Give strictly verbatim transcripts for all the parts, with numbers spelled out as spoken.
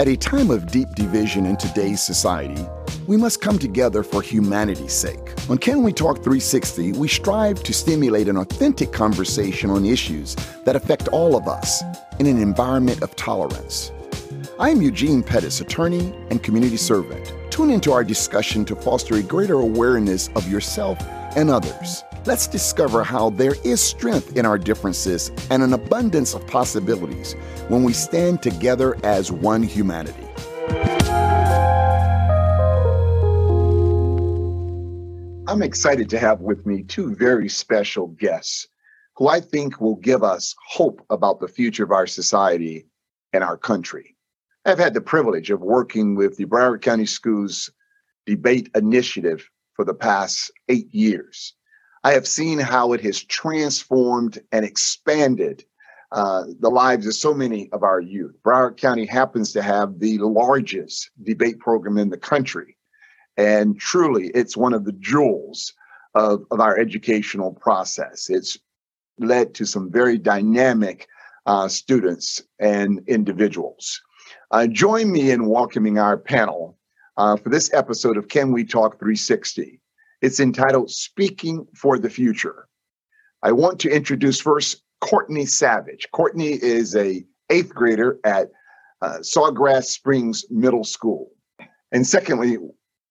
At a time of deep division in today's society, we must come together for humanity's sake. On Can We Talk three sixty, we strive to stimulate an authentic conversation on issues that affect all of us in an environment of tolerance. I am Eugene Pettis, attorney and community servant. Tune into our discussion to foster a greater awareness of yourself and others. Let's discover how there is strength in our differences and an abundance of possibilities when we stand together as one humanity. I'm excited to have with me two very special guests who I think will give us hope about the future of our society and our country. I've had the privilege of working with the Broward County Schools Debate Initiative for the past eight years. I have seen how it has transformed and expanded uh, the lives of so many of our youth. Broward County happens to have the largest debate program in the country. And truly, it's one of the jewels of, of our educational process. It's led to some very dynamic uh, students and individuals. Uh, join me in welcoming our panel uh, for this episode of Can We Talk three sixty. It's entitled Speaking for the Future. I want to introduce first Courtney Savage. Courtney is an eighth grader at uh, Sawgrass Springs Middle School. And secondly,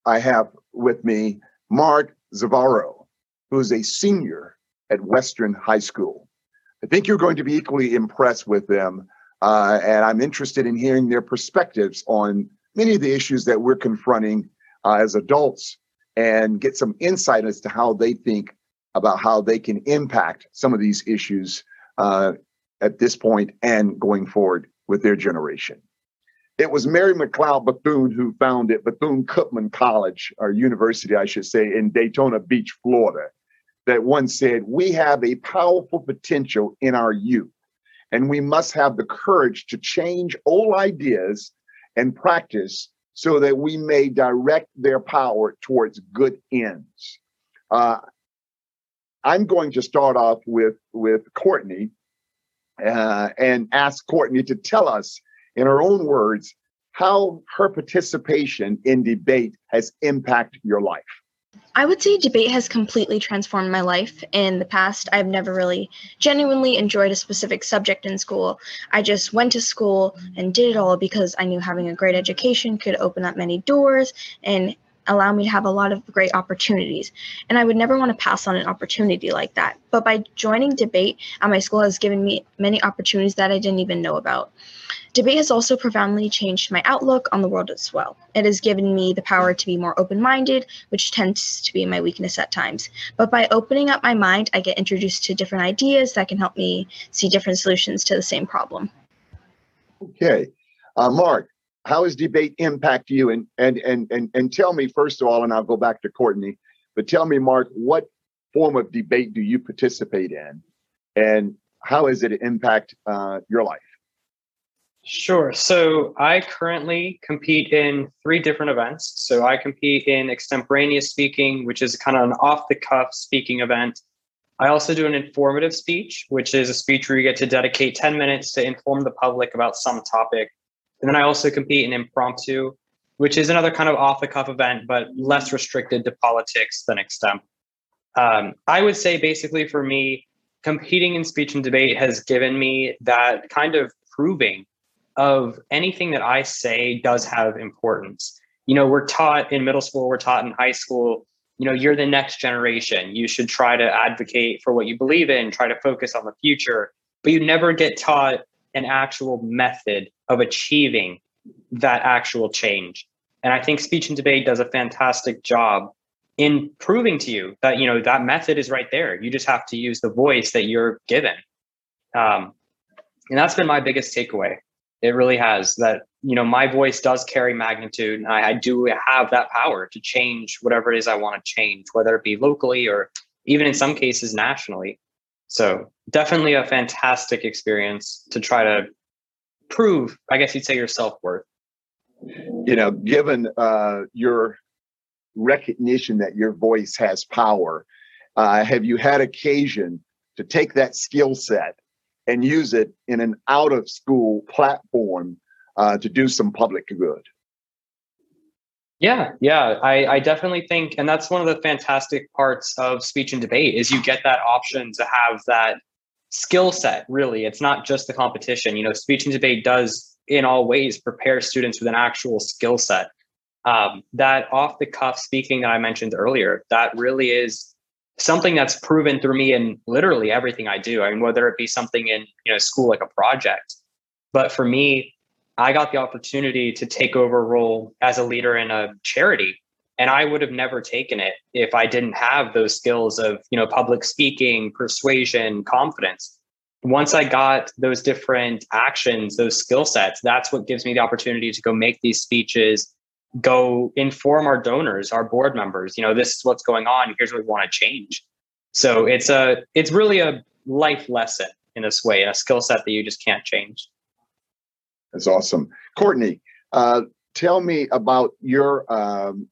I have with me Mark Zavaro, who is a senior at Western High School. I think you're going to be equally impressed with them, uh, and I'm interested in hearing their perspectives on many of the issues that we're confronting uh, as adults, and get some insight as to how they think about how they can impact some of these issues uh, at this point and going forward with their generation. It was Mary McLeod Bethune who founded Bethune-Cookman College, or university, I should say, in Daytona Beach, Florida, that once said, "We have a powerful potential in our youth, and we must have the courage to change old ideas and practice so that we may direct their power towards good ends." Uh, I'm going to start off with, with Courtney uh, and ask Courtney to tell us, in her own words, how her participation in debate has impacted your life. I would say debate has completely transformed my life. In the past, I've never really genuinely enjoyed a specific subject in school. I just went to school and did it all because I knew having a great education could open up many doors and allow me to have a lot of great opportunities. And I would never want to pass on an opportunity like that. But by joining debate at my school has given me many opportunities that I didn't even know about. Debate has also profoundly changed my outlook on the world as well. It has given me the power to be more open-minded, which tends to be my weakness at times. But by opening up my mind, I get introduced to different ideas that can help me see different solutions to the same problem. Okay. Uh, Mark, how has debate impacted you? And, and, and, and, and tell me, first of all, and I'll go back to Courtney, but tell me, Mark, what form of debate do you participate in? And how has it impact uh, your life? Sure. So I currently compete in three different events. So I compete in extemporaneous speaking, which is kind of an off-the-cuff speaking event. I also do an informative speech, which is a speech where you get to dedicate ten minutes to inform the public about some topic. And then I also compete in impromptu, which is another kind of off-the-cuff event, but less restricted to politics than extemp. Um, I would say basically for me, competing in speech and debate has given me that kind of proving of anything that I say does have importance. You know, we're taught in middle school, we're taught in high school, you know, you're the next generation. You should try to advocate for what you believe in, try to focus on the future, but you never get taught an actual method of achieving that actual change. And I think speech and debate does a fantastic job in proving to you that, you know, that method is right there. You just have to use the voice that you're given. Um, and that's been my biggest takeaway. It really has that, you know, my voice does carry magnitude, and I, I do have that power to change whatever it is I want to change, whether it be locally or even in some cases nationally. So definitely a fantastic experience to try to prove, I guess you'd say, your self-worth. You know, given uh, your recognition that your voice has power, uh, have you had occasion to take that skill set and use it in an out-of-school platform uh, to do some public good. Yeah, yeah, I, I definitely think, and that's one of the fantastic parts of speech and debate is you get that option to have that skill set, really. It's not just the competition. You know, speech and debate does in all ways prepare students with an actual skill set. Um, that off-the-cuff speaking that I mentioned earlier, that really is something that's proven through me in literally everything I do. I mean, whether it be something in, you know, school, like a project, but for me, I got the opportunity to take over a role as a leader in a charity, and I would have never taken it if I didn't have those skills of, you know, public speaking, persuasion, confidence. Once I got those different actions, those skill sets, that's what gives me the opportunity to go make these speeches, go inform our donors, our board members, you know, this is what's going on, here's what we want to change. So it's a, it's really a life lesson in this way, and a skill set that you just can't change. That's awesome. Courtney, uh, tell me about your um,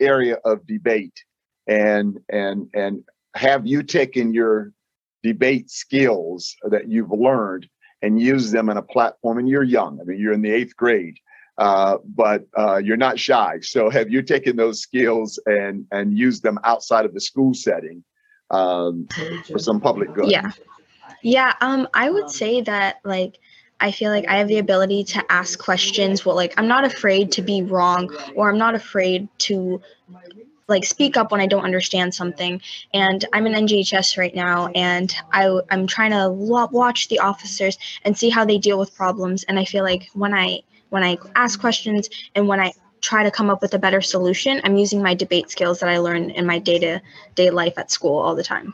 area of debate, and and and have you taken your debate skills that you've learned and used them in a platform? And you're young. I mean, you're in the eighth grade, uh, but uh, you're not shy. So have you taken those skills and, and used them outside of the school setting um, for some public good? Yeah. Yeah. Um, I would say that, like, I feel like I have the ability to ask questions. Well, like, I'm not afraid to be wrong, or I'm not afraid to, like, speak up when I don't understand something. And I'm in N G H S right now, and I, I'm trying to watch the officers and see how they deal with problems. And I feel like when I when I ask questions and when I try to come up with a better solution, I'm using my debate skills that I learn in my day-to-day life at school all the time.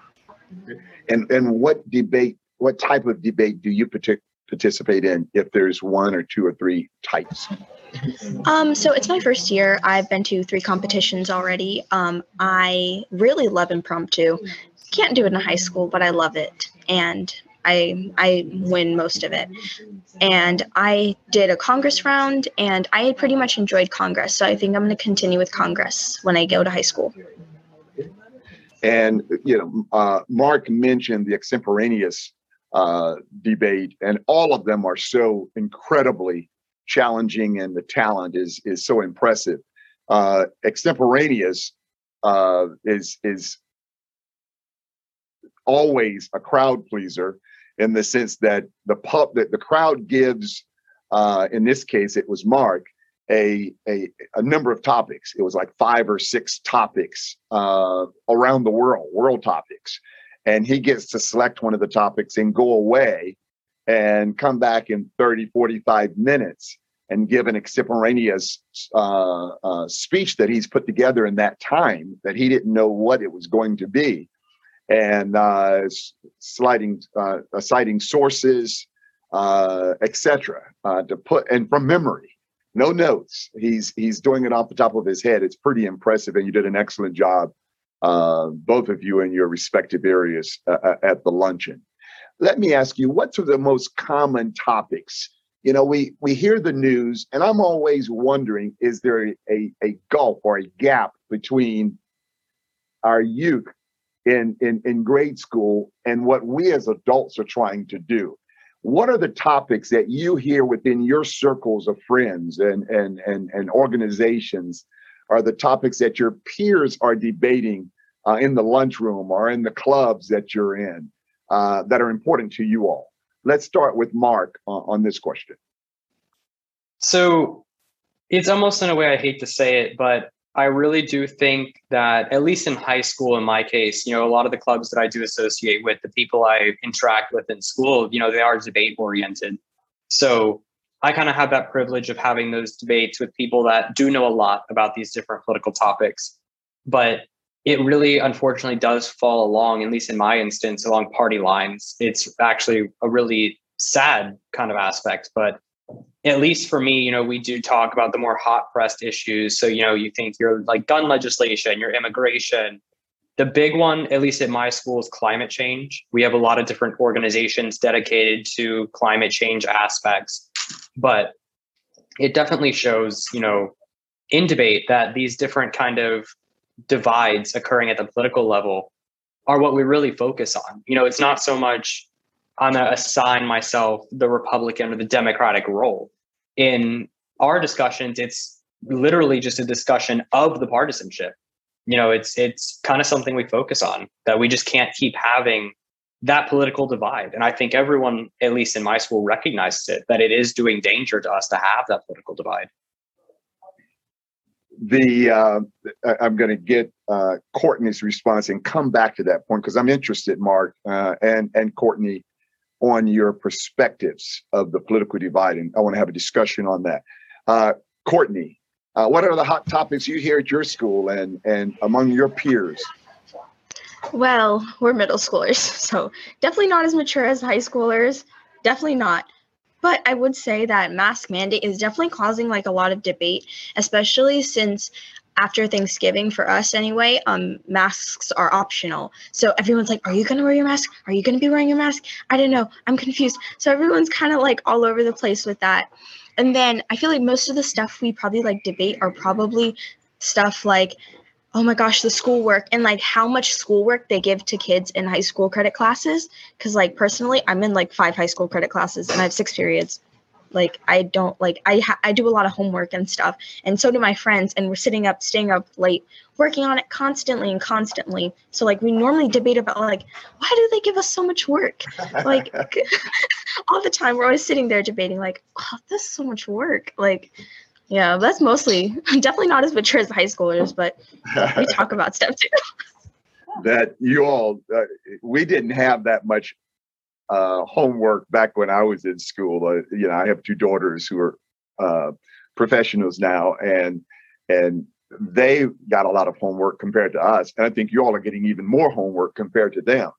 And and what debate, what type of debate do you particularly participate in, if there's one or two or three types? Um, so it's my first year. I've been to three competitions already. Um, I really love impromptu. Can't do it in high school, but I love it, and I I win most of it. And I did a Congress round, and I pretty much enjoyed Congress. So I think I'm going to continue with Congress when I go to high school. And you know, uh, Mark mentioned the extemporaneous uh debate, and all of them are so incredibly challenging, and the talent is is so impressive. Uh extemporaneous uh is is always a crowd pleaser, in the sense that the pub that the crowd gives, uh in this case it was Mark, a a a number of topics. It was like five or six topics uh around the world, world topics. And he gets to select one of the topics and go away and come back in thirty, forty-five minutes and give an extemporaneous uh, uh, speech that he's put together in that time, that he didn't know what it was going to be. And uh, sliding, uh, citing sources, uh, et cetera, uh, to put, and from memory, no notes. He's, he's doing it off the top of his head. It's pretty impressive, and you did an excellent job, Uh, both of you, in your respective areas uh, at the luncheon. Let me ask you, what are the most common topics? You know, we we hear the news, and I'm always wondering, is there a, a, a gulf or a gap between our youth in, in, in grade school and what we as adults are trying to do? What are the topics that you hear within your circles of friends and and and, and organizations? Are the topics that your peers are debating uh, in the lunchroom or in the clubs that you're in uh, that are important to you all? Let's start with Mark uh, on this question. So it's almost, in a way, I hate to say it, but I really do think that, at least in high school, in my case, you know, a lot of the clubs that I do associate with, the people I interact with in school, you know, they are debate oriented. So I kind of have that privilege of having those debates with people that do know a lot about these different political topics. But it really, unfortunately, does fall along, at least in my instance, along party lines. It's actually a really sad kind of aspect. But at least for me, you know, we do talk about the more hot pressed issues. So, you know, you think you're like gun legislation, your immigration. The big one, at least at my school, is climate change. We have a lot of different organizations dedicated to climate change aspects. But it definitely shows, you know, in debate that these different kind of divides occurring at the political level are what we really focus on. You know, it's not so much I'm going to assign myself the Republican or the Democratic role. in our discussions, it's literally just a discussion of the partisanship. You know, it's it's kind of something we focus on, that we just can't keep having that political divide. And I think everyone, at least in my school, recognizes it, that it is doing danger to us to have that political divide. The uh, I'm going to get uh, Courtney's response and come back to that point, because I'm interested, Mark, uh, and, and Courtney, on your perspectives of the political divide. And I want to have a discussion on that. Uh, Courtney, uh, what are the hot topics you hear at your school and, and among your peers? Well, we're middle schoolers, so definitely not as mature as high schoolers. Definitely not. But I would say that mask mandate is definitely causing like a lot of debate, especially since after Thanksgiving for us anyway, um, masks are optional. So everyone's like, are you going to wear your mask? Are you going to be wearing your mask? I don't know. I'm confused. So everyone's kind of like all over the place with that. And then I feel like most of the stuff we probably like debate are probably stuff like, oh my gosh, the schoolwork and like how much schoolwork they give to kids in high school credit classes. Cause like personally, I'm in like five high school credit classes and I have six periods. Like I don't like, I ha- I do a lot of homework and stuff. And so do my friends, and we're sitting up, staying up late, working on it constantly and constantly. So like we normally debate about like, why do they give us so much work? Like all the time, we're always sitting there debating like, oh, this is so much work. Like, yeah, that's mostly, definitely not as mature as high schoolers, but we talk about stuff too. That you all, uh, we didn't have that much uh, homework back when I was in school. Uh, you know, I have two daughters who are uh, professionals now, and and they got a lot of homework compared to us. And I think you all are getting even more homework compared to them.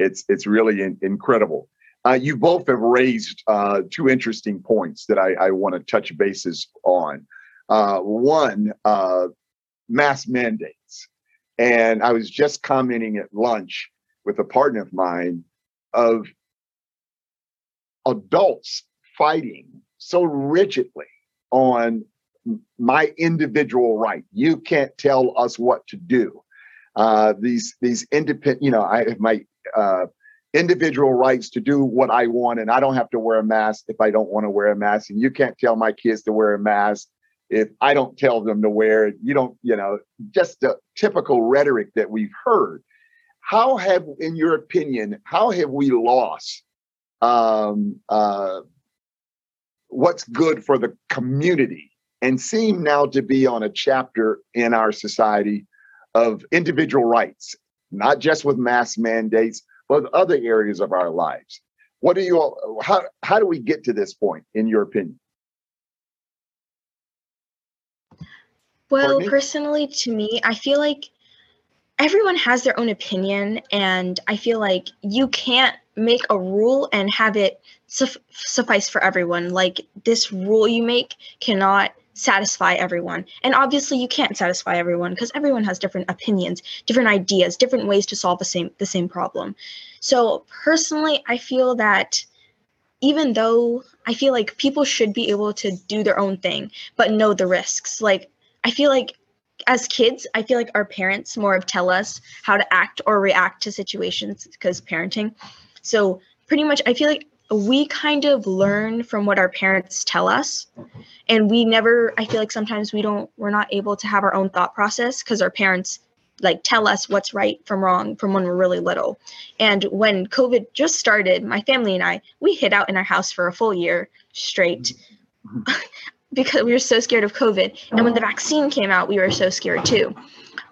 It's, it's really in, incredible. Uh, you both have raised uh, two interesting points that I, I want to touch bases on. Uh, one, uh, mask mandates. And I was just commenting at lunch with a partner of mine of adults fighting so rigidly on my individual right. You can't tell us what to do. Uh, these these independent, you know, I have my... Uh, individual rights to do what I want, and I don't have to wear a mask if I don't want to wear a mask, and you can't tell my kids to wear a mask if I don't tell them to wear it. You don't, you know, just the typical rhetoric that we've heard. How have, in your opinion, how have we lost um, uh, what's good for the community and seem now to be on a chapter in our society of individual rights, not just with mask mandates, but other areas of our lives? What do you all, how, how do we get to this point, in your opinion? Well, Courtney? Personally, to me, I feel like everyone has their own opinion, and I feel like you can't make a rule and have it su- suffice for everyone. Like, this rule you make cannot satisfy everyone. And obviously you can't satisfy everyone, because everyone has different opinions, different ideas, different ways to solve the same the same problem. So personally, I feel that even though I feel like people should be able to do their own thing, but know the risks. Like, I feel like as kids, I feel like our parents more of tell us how to act or react to situations, because parenting. So pretty much I feel like we kind of learn from what our parents tell us, and we never, I feel like sometimes we don't, we're not able to have our own thought process, because our parents like tell us what's right from wrong from when we're really little. And when COVID just started, my family and I, we hid out in our house for a full year straight because we were so scared of COVID. And when the vaccine came out, we were so scared too.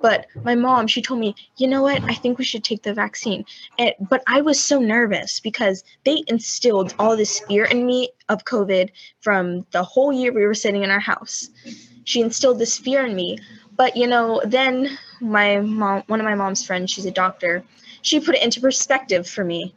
But my mom, she told me, you know what, I think we should take the vaccine. And, but I was so nervous because they instilled all this fear in me of COVID from the whole year we were sitting in our house. She instilled this fear in me. But, you know, then my mom, one of my mom's friends, she's a doctor, she put it into perspective for me.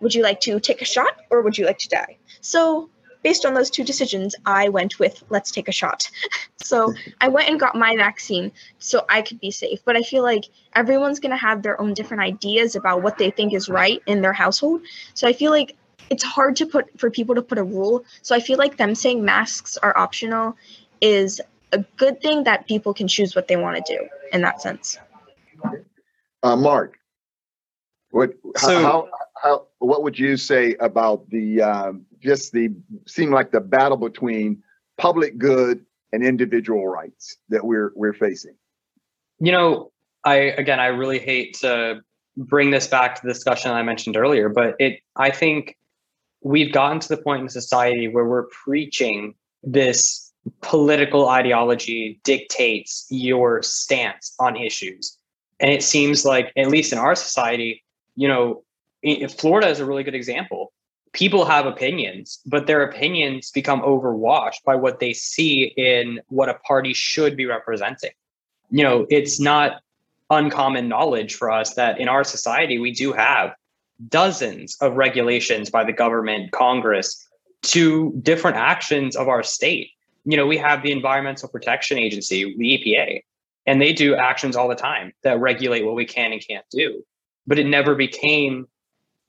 Would you like to take a shot, or would you like to die? So based on those two decisions, I went with, let's take a shot. So I went and got my vaccine so I could be safe. But I feel like everyone's going to have their own different ideas about what they think is right in their household. So I feel like it's hard to put for people to put a rule. So I feel like them saying masks are optional is a good thing, that people can choose what they want to do in that sense. Uh, Mark. What, so, how, how, what would you say about the uh, just the seem like the battle between public good and individual rights that we're we're facing? You know, I again, I really hate to bring this back to the discussion I mentioned earlier, but it I think we've gotten to the point in society where we're preaching this political ideology dictates your stance on issues. And it seems like, at least in our society, you know, Florida is a really good example. People have opinions, but their opinions become overwashed by what they see in what a party should be representing. You know, it's not uncommon knowledge for us that in our society, we do have dozens of regulations by the government, Congress, to different actions of our state. You know, we have the Environmental Protection Agency, the E P A, and they do actions all the time that regulate what we can and can't do. But it never became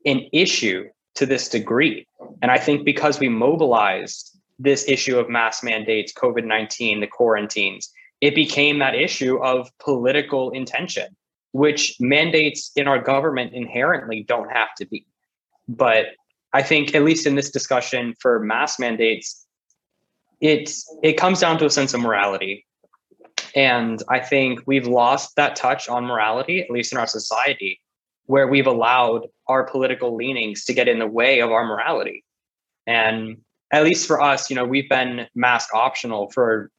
an issue to this degree. And I think because we mobilized this issue of mass mandates, COVID nineteen, the quarantines, it became that issue of political intention, which mandates in our government inherently don't have to be. But I think, at least in this discussion for mass mandates, it's, it comes down to a sense of morality. And I think we've lost that touch on morality, at least in our society, where we've allowed our political leanings to get in the way of our morality. And at least for us, you know, we've been mask optional for,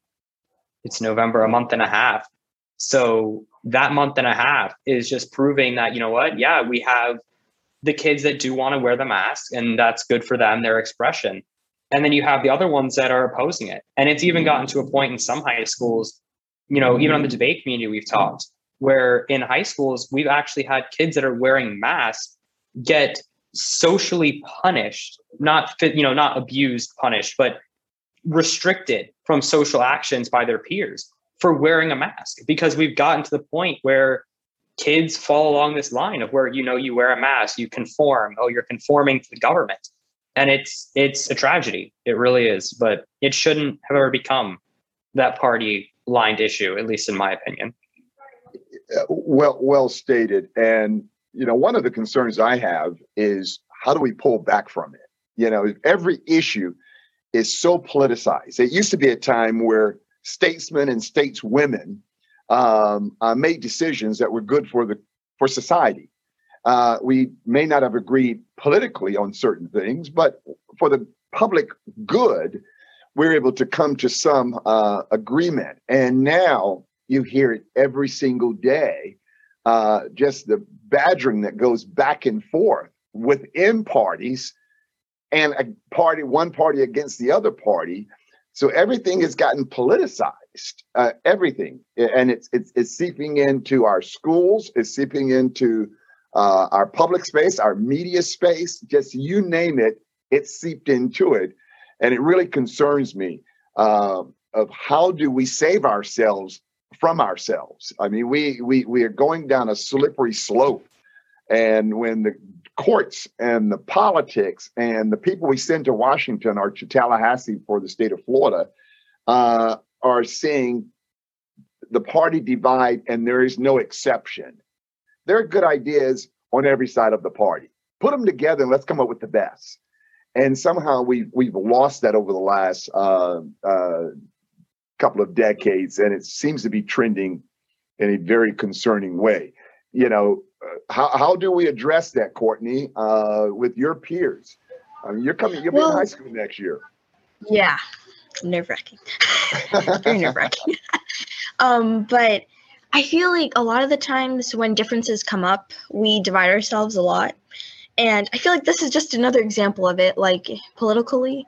it's November, a month and a half. So that month and a half is just proving that, you know what, yeah, we have the kids that do want to wear the mask, and that's good for them, their expression. And then you have the other ones that are opposing it. And it's even gotten to a point in some high schools, you know, even on the debate community we've talked, where in high schools, we've actually had kids that are wearing masks get socially punished, not, you know, not abused, punished, but restricted from social actions by their peers for wearing a mask, because we've gotten to the point where kids fall along this line of where, you know, you wear a mask, you conform, oh, you're conforming to the government. And it's, it's a tragedy. It really is, but it shouldn't have ever become that party lined issue, at least in my opinion. Well, well stated. And, you know, one of the concerns I have is how do we pull back from it? You know, every issue is so politicized. It used to be a time where statesmen and stateswomen um, uh, made decisions that were good for the for society. Uh, we may not have agreed politically on certain things, but for the public good, we're able to come to some uh, agreement. And now, you hear it every single day, uh, just the badgering that goes back and forth within parties, and a party, one party against the other party. So everything has gotten politicized, uh, everything, and it's, it's it's seeping into our schools, it's seeping into uh, our public space, our media space. Just you name it, it's seeped into it, and it really concerns me uh, of how do we save ourselves from ourselves. I mean, we we we are going down a slippery slope, and when the courts and the politics and the people we send to Washington or to Tallahassee for the state of Florida uh, are seeing the party divide, and there is no exception. There are good ideas on every side of the party. Put them together and let's come up with the best. And somehow we've we've lost that over the last Uh, uh, couple of decades, and it seems to be trending in a very concerning way. You know, uh, how how do we address that, Courtney, uh, with your peers? I mean, you're coming, you'll well, be in high school next year. Yeah, nerve wracking, very nerve wracking. um, but I feel like a lot of the times when differences come up, we divide ourselves a lot, and I feel like this is just another example of it. Like politically,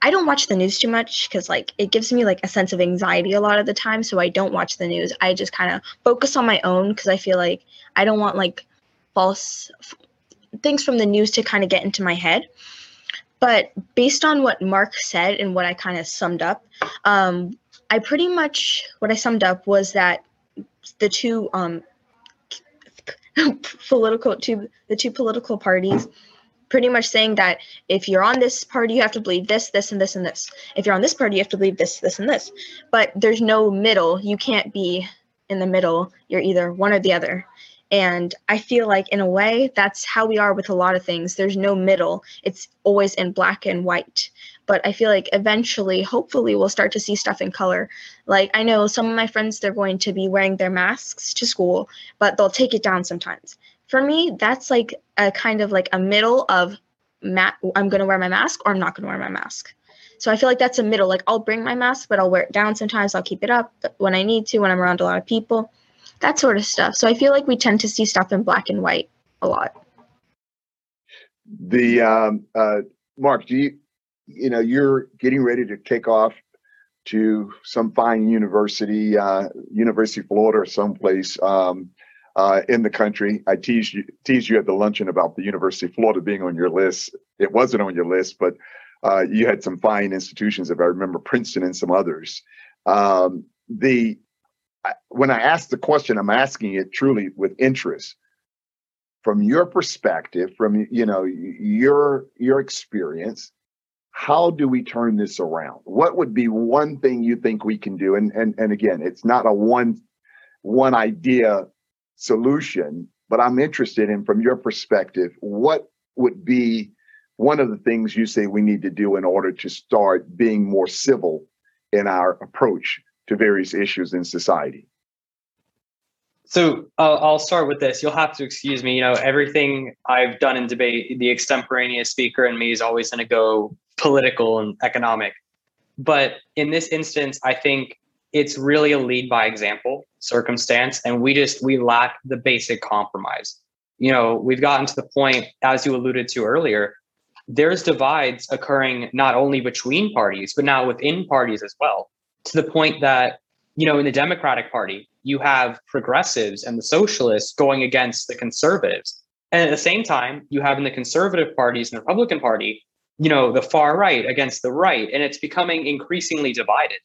I don't watch the news too much because, like, it gives me, like, a sense of anxiety a lot of the time, so I don't watch the news. I just kind of focus on my own because I feel like I don't want, like, false f- things from the news to kind of get into my head. But based on what Mark said and what I kind of summed up, um, I pretty much, what I summed up was that the two um, political, two, the two political parties pretty much saying that if you're on this party, you have to believe this, this, and this, and this. If you're on this party, you have to believe this, this, and this. But there's no middle. You can't be in the middle. You're either one or the other. And I feel like in a way that's how we are with a lot of things. There's no middle. It's always in black and white. But I feel like eventually, hopefully, we'll start to see stuff in color. Like, I know some of my friends, they're going to be wearing their masks to school, but they'll take it down sometimes. For me, that's like a kind of like a middle of ma- I'm going to wear my mask or I'm not going to wear my mask. So I feel like that's a middle. Like, I'll bring my mask, but I'll wear it down sometimes. I'll keep it up when I need to, when I'm around a lot of people, that sort of stuff. So I feel like we tend to see stuff in black and white a lot. The um, uh, Mark, do you, you know, you're getting ready to take off to some fine university, uh, University of Florida or someplace um, uh, in the country. I teased you, teased you at the luncheon about the University of Florida being on your list. It wasn't on your list, but uh, you had some fine institutions, if I remember, Princeton and some others. Um, the When I ask the question, I'm asking it truly with interest. From your perspective, from you know your your experience, how do we turn this around? What would be one thing you think we can do? And and and again, it's not a one one idea solution, but I'm interested in, from your perspective, what would be one of the things you say we need to do in order to start being more civil in our approach to various issues in society? So uh, I'll start with this. You'll have to excuse me. You know, everything I've done in debate, the extemporaneous speaker in me is always going to go political and economic. But in this instance, I think it's really a lead by example circumstance. And we just, we lack the basic compromise. You know, we've gotten to the point, as you alluded to earlier, there's divides occurring not only between parties, but now within parties as well. To the point that, you know, in the Democratic Party, you have progressives and the socialists going against the conservatives. And at the same time, you have in the conservative parties and the Republican Party, you know, the far right against the right. And it's becoming increasingly divided.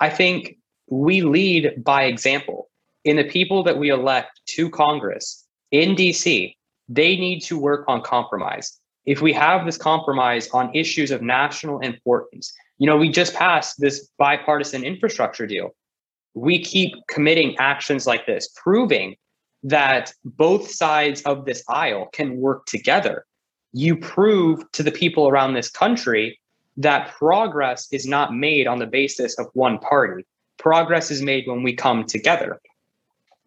I think we lead by example. In the people that we elect to Congress in D C, they need to work on compromise. If we have this compromise on issues of national importance, you know, we just passed this bipartisan infrastructure deal. We keep committing actions like this, proving that both sides of this aisle can work together. You prove to the people around this country that progress is not made on the basis of one party. Progress is made when we come together.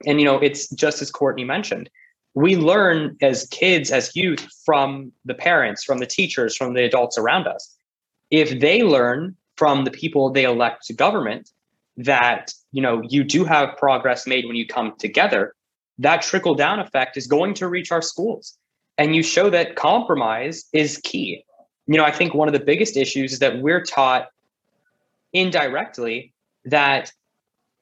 And, you know, it's just as Courtney mentioned, we learn as kids, as youth, from the parents, from the teachers, from the adults around us. If they learn from the people they elect to government that, you know, you do have progress made when you come together, that trickle down effect is going to reach our schools. And you show that compromise is key. You know, I think one of the biggest issues is that we're taught indirectly that,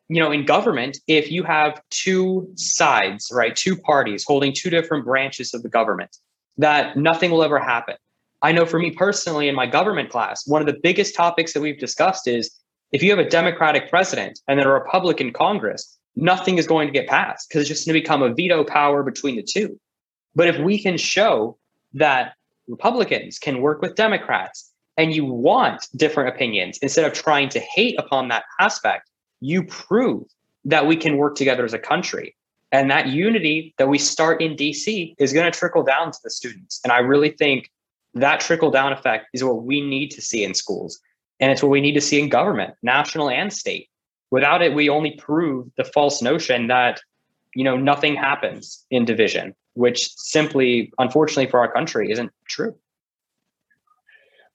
you know, in government, if you have two sides, right, two parties holding two different branches of the government, that nothing will ever happen. I know for me personally in my government class, one of the biggest topics that we've discussed is if you have a Democratic president and then a Republican Congress, nothing is going to get passed because it's just going to become a veto power between the two. But if we can show that Republicans can work with Democrats and you want different opinions, instead of trying to hate upon that aspect, you prove that we can work together as a country. And that unity that we start in D C is going to trickle down to the students. And I really think that trickle-down effect is what we need to see in schools, and it's what we need to see in government, national and state. Without it, we only prove the false notion that, you know, nothing happens in division, which simply, unfortunately for our country, isn't true.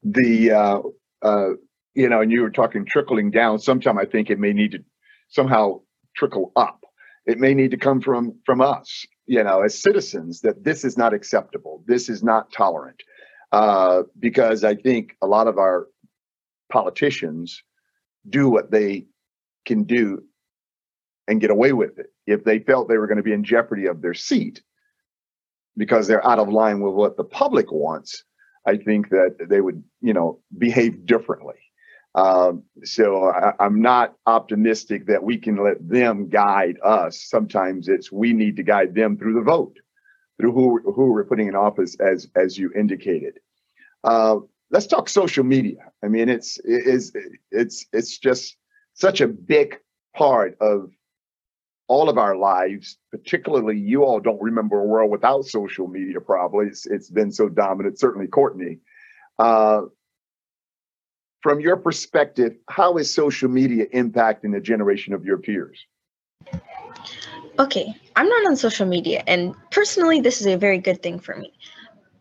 The, uh, uh, you know, and you were talking trickling down. Sometime I think it may need to somehow trickle up. It may need to come from from us, you know, as citizens, that this is not acceptable. This is not tolerant. Uh, because I think a lot of our politicians do what they can do and get away with it. If they felt they were going to be in jeopardy of their seat because they're out of line with what the public wants, I think that they would, you know, behave differently. Um, so I, I'm not optimistic that we can let them guide us. Sometimes it's we need to guide them through the vote. Through who who we're putting in office, as as you indicated. Uh, let's talk social media. I mean, it's it is it's it's just such a big part of all of our lives, particularly you all don't remember a world without social media, probably. It's, it's been so dominant, certainly Courtney. Uh, from your perspective, how is social media impacting the generation of your peers? Okay, I'm not on social media, and personally, this is a very good thing for me,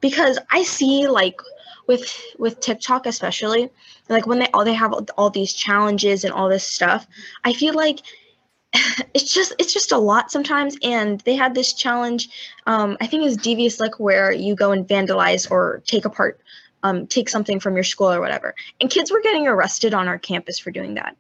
because I see, like, with with TikTok especially, like when they all they have all these challenges and all this stuff, I feel like it's just it's just a lot sometimes. And they had this challenge, um, I think it was Devious, like where you go and vandalize or take apart, um, take something from your school or whatever, and kids were getting arrested on our campus for doing that.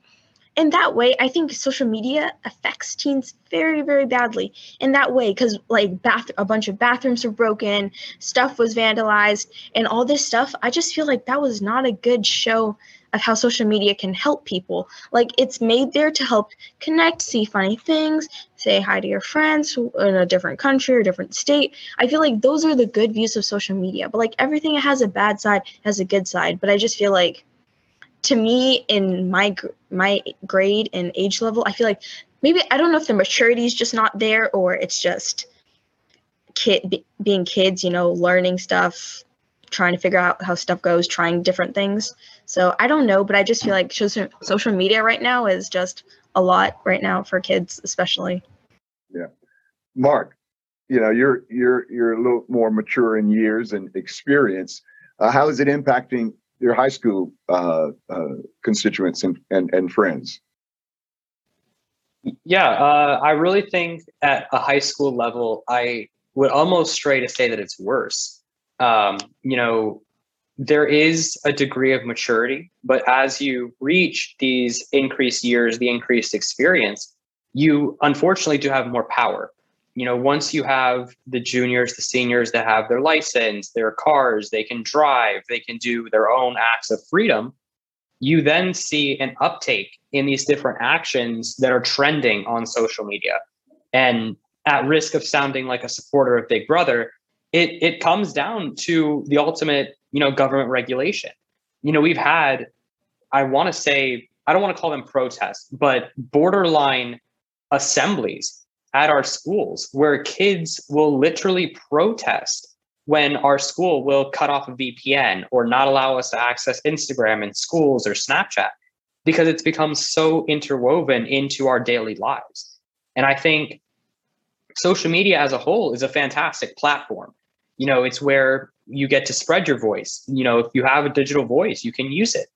In that way, I think social media affects teens very, very badly in that way, because like bath- a bunch of bathrooms were broken, stuff was vandalized, and all this stuff. I just feel like that was not a good show of how social media can help people. Like, it's made there to help connect, see funny things, say hi to your friends in a different country or different state. I feel like those are the good views of social media, but like everything has a bad side, has a good side. But I just feel like, to me, in my my grade and age level, I feel like maybe, I don't know if the maturity is just not there, or it's just kid be, being kids, you know, learning stuff, trying to figure out how stuff goes, trying different things. So I don't know, but I just feel like social media right now is just a lot right now for kids, especially. Yeah, Mark, you know, you're you're you're a little more mature in years and experience. Uh, how is it impacting your high school uh, uh, constituents and, and, and friends? Yeah, uh, I really think at a high school level, I would almost stray to say that it's worse. Um, you know, there is a degree of maturity, but as you reach these increased years, the increased experience, you unfortunately do have more power. You know, once you have the juniors, the seniors that have their license, their cars, they can drive, they can do their own acts of freedom, you then see an uptake in these different actions that are trending on social media. And at risk of sounding like a supporter of Big Brother, it it comes down to the ultimate, you know, government regulation. You know, we've had, I want to say, I don't want to call them protests, but borderline assemblies at our schools where kids will literally protest when our school will cut off a V P N or not allow us to access Instagram in schools or Snapchat, because it's become so interwoven into our daily lives. And I think social media as a whole is a fantastic platform. You know, it's where you get to spread your voice. You know, if you have a digital voice, you can use it.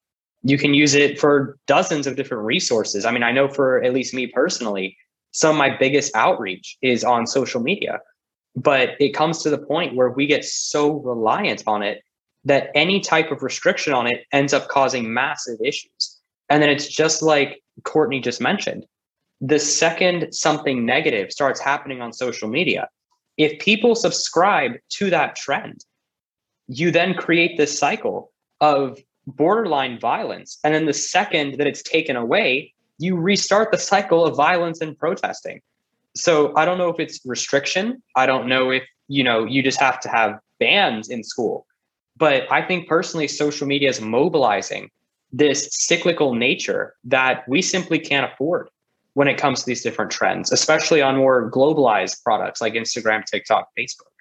You can use it for dozens of different resources. I mean, I know for at least me personally, some of my biggest outreach is on social media, but it comes to the point where we get so reliant on it that any type of restriction on it ends up causing massive issues. And then it's just like Courtney just mentioned, the second something negative starts happening on social media, if people subscribe to that trend, you then create this cycle of borderline violence. And then the second that it's taken away, you restart the cycle of violence and protesting. So I don't know if it's restriction. I don't know if, you know, you just have to have bans in school. But I think personally, social media is mobilizing this cyclical nature that we simply can't afford when it comes to these different trends, especially on more globalized products like Instagram, TikTok, Facebook.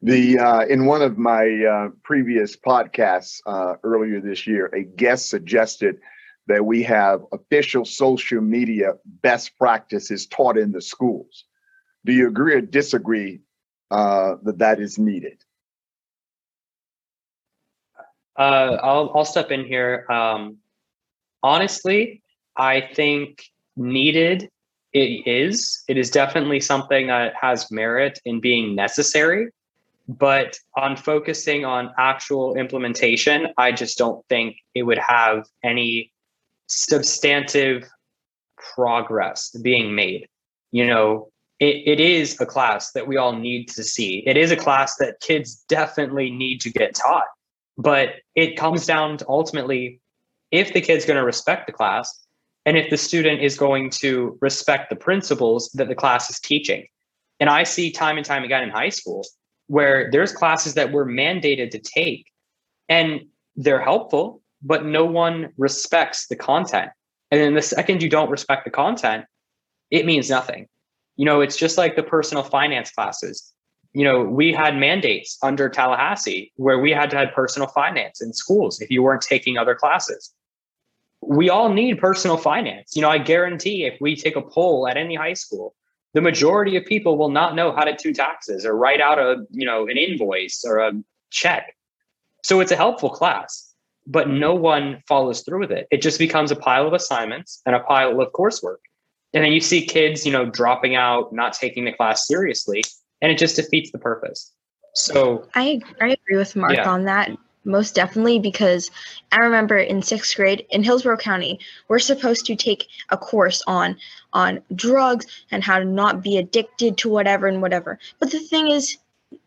The uh, in one of my uh, previous podcasts uh, earlier this year, a guest suggested that we have official social media best practices taught in the schools. Do you agree or disagree uh, that that is needed? Uh, I'll, I'll step in here. Um, honestly, I think needed it is. It is definitely something that has merit in being necessary, but on focusing on actual implementation, I just don't think it would have any substantive progress being made. You know, it, it is a class that we all need to see. It is a class that kids definitely need to get taught, but it comes down to ultimately if the kid's going to respect the class and if the student is going to respect the principles that the class is teaching. And I see time and time again in high school where there's classes that we're mandated to take and they're helpful, but no one respects the content. And then the second you don't respect the content, it means nothing. You know, it's just like the personal finance classes. You know, we had mandates under Tallahassee where we had to have personal finance in schools if you weren't taking other classes. We all need personal finance. You know, I guarantee if we take a poll at any high school, the majority of people will not know how to do taxes or write out a, you know, an invoice or a check. So it's a helpful class, but no one follows through with it. It just becomes a pile of assignments and a pile of coursework. And then you see kids, you know, dropping out, not taking the class seriously, and it just defeats the purpose. So I, I agree with Mark yeah. on that. Most definitely, because I remember in sixth grade in Hillsborough County, we're supposed to take a course on on drugs and how to not be addicted to whatever and whatever. But the thing is,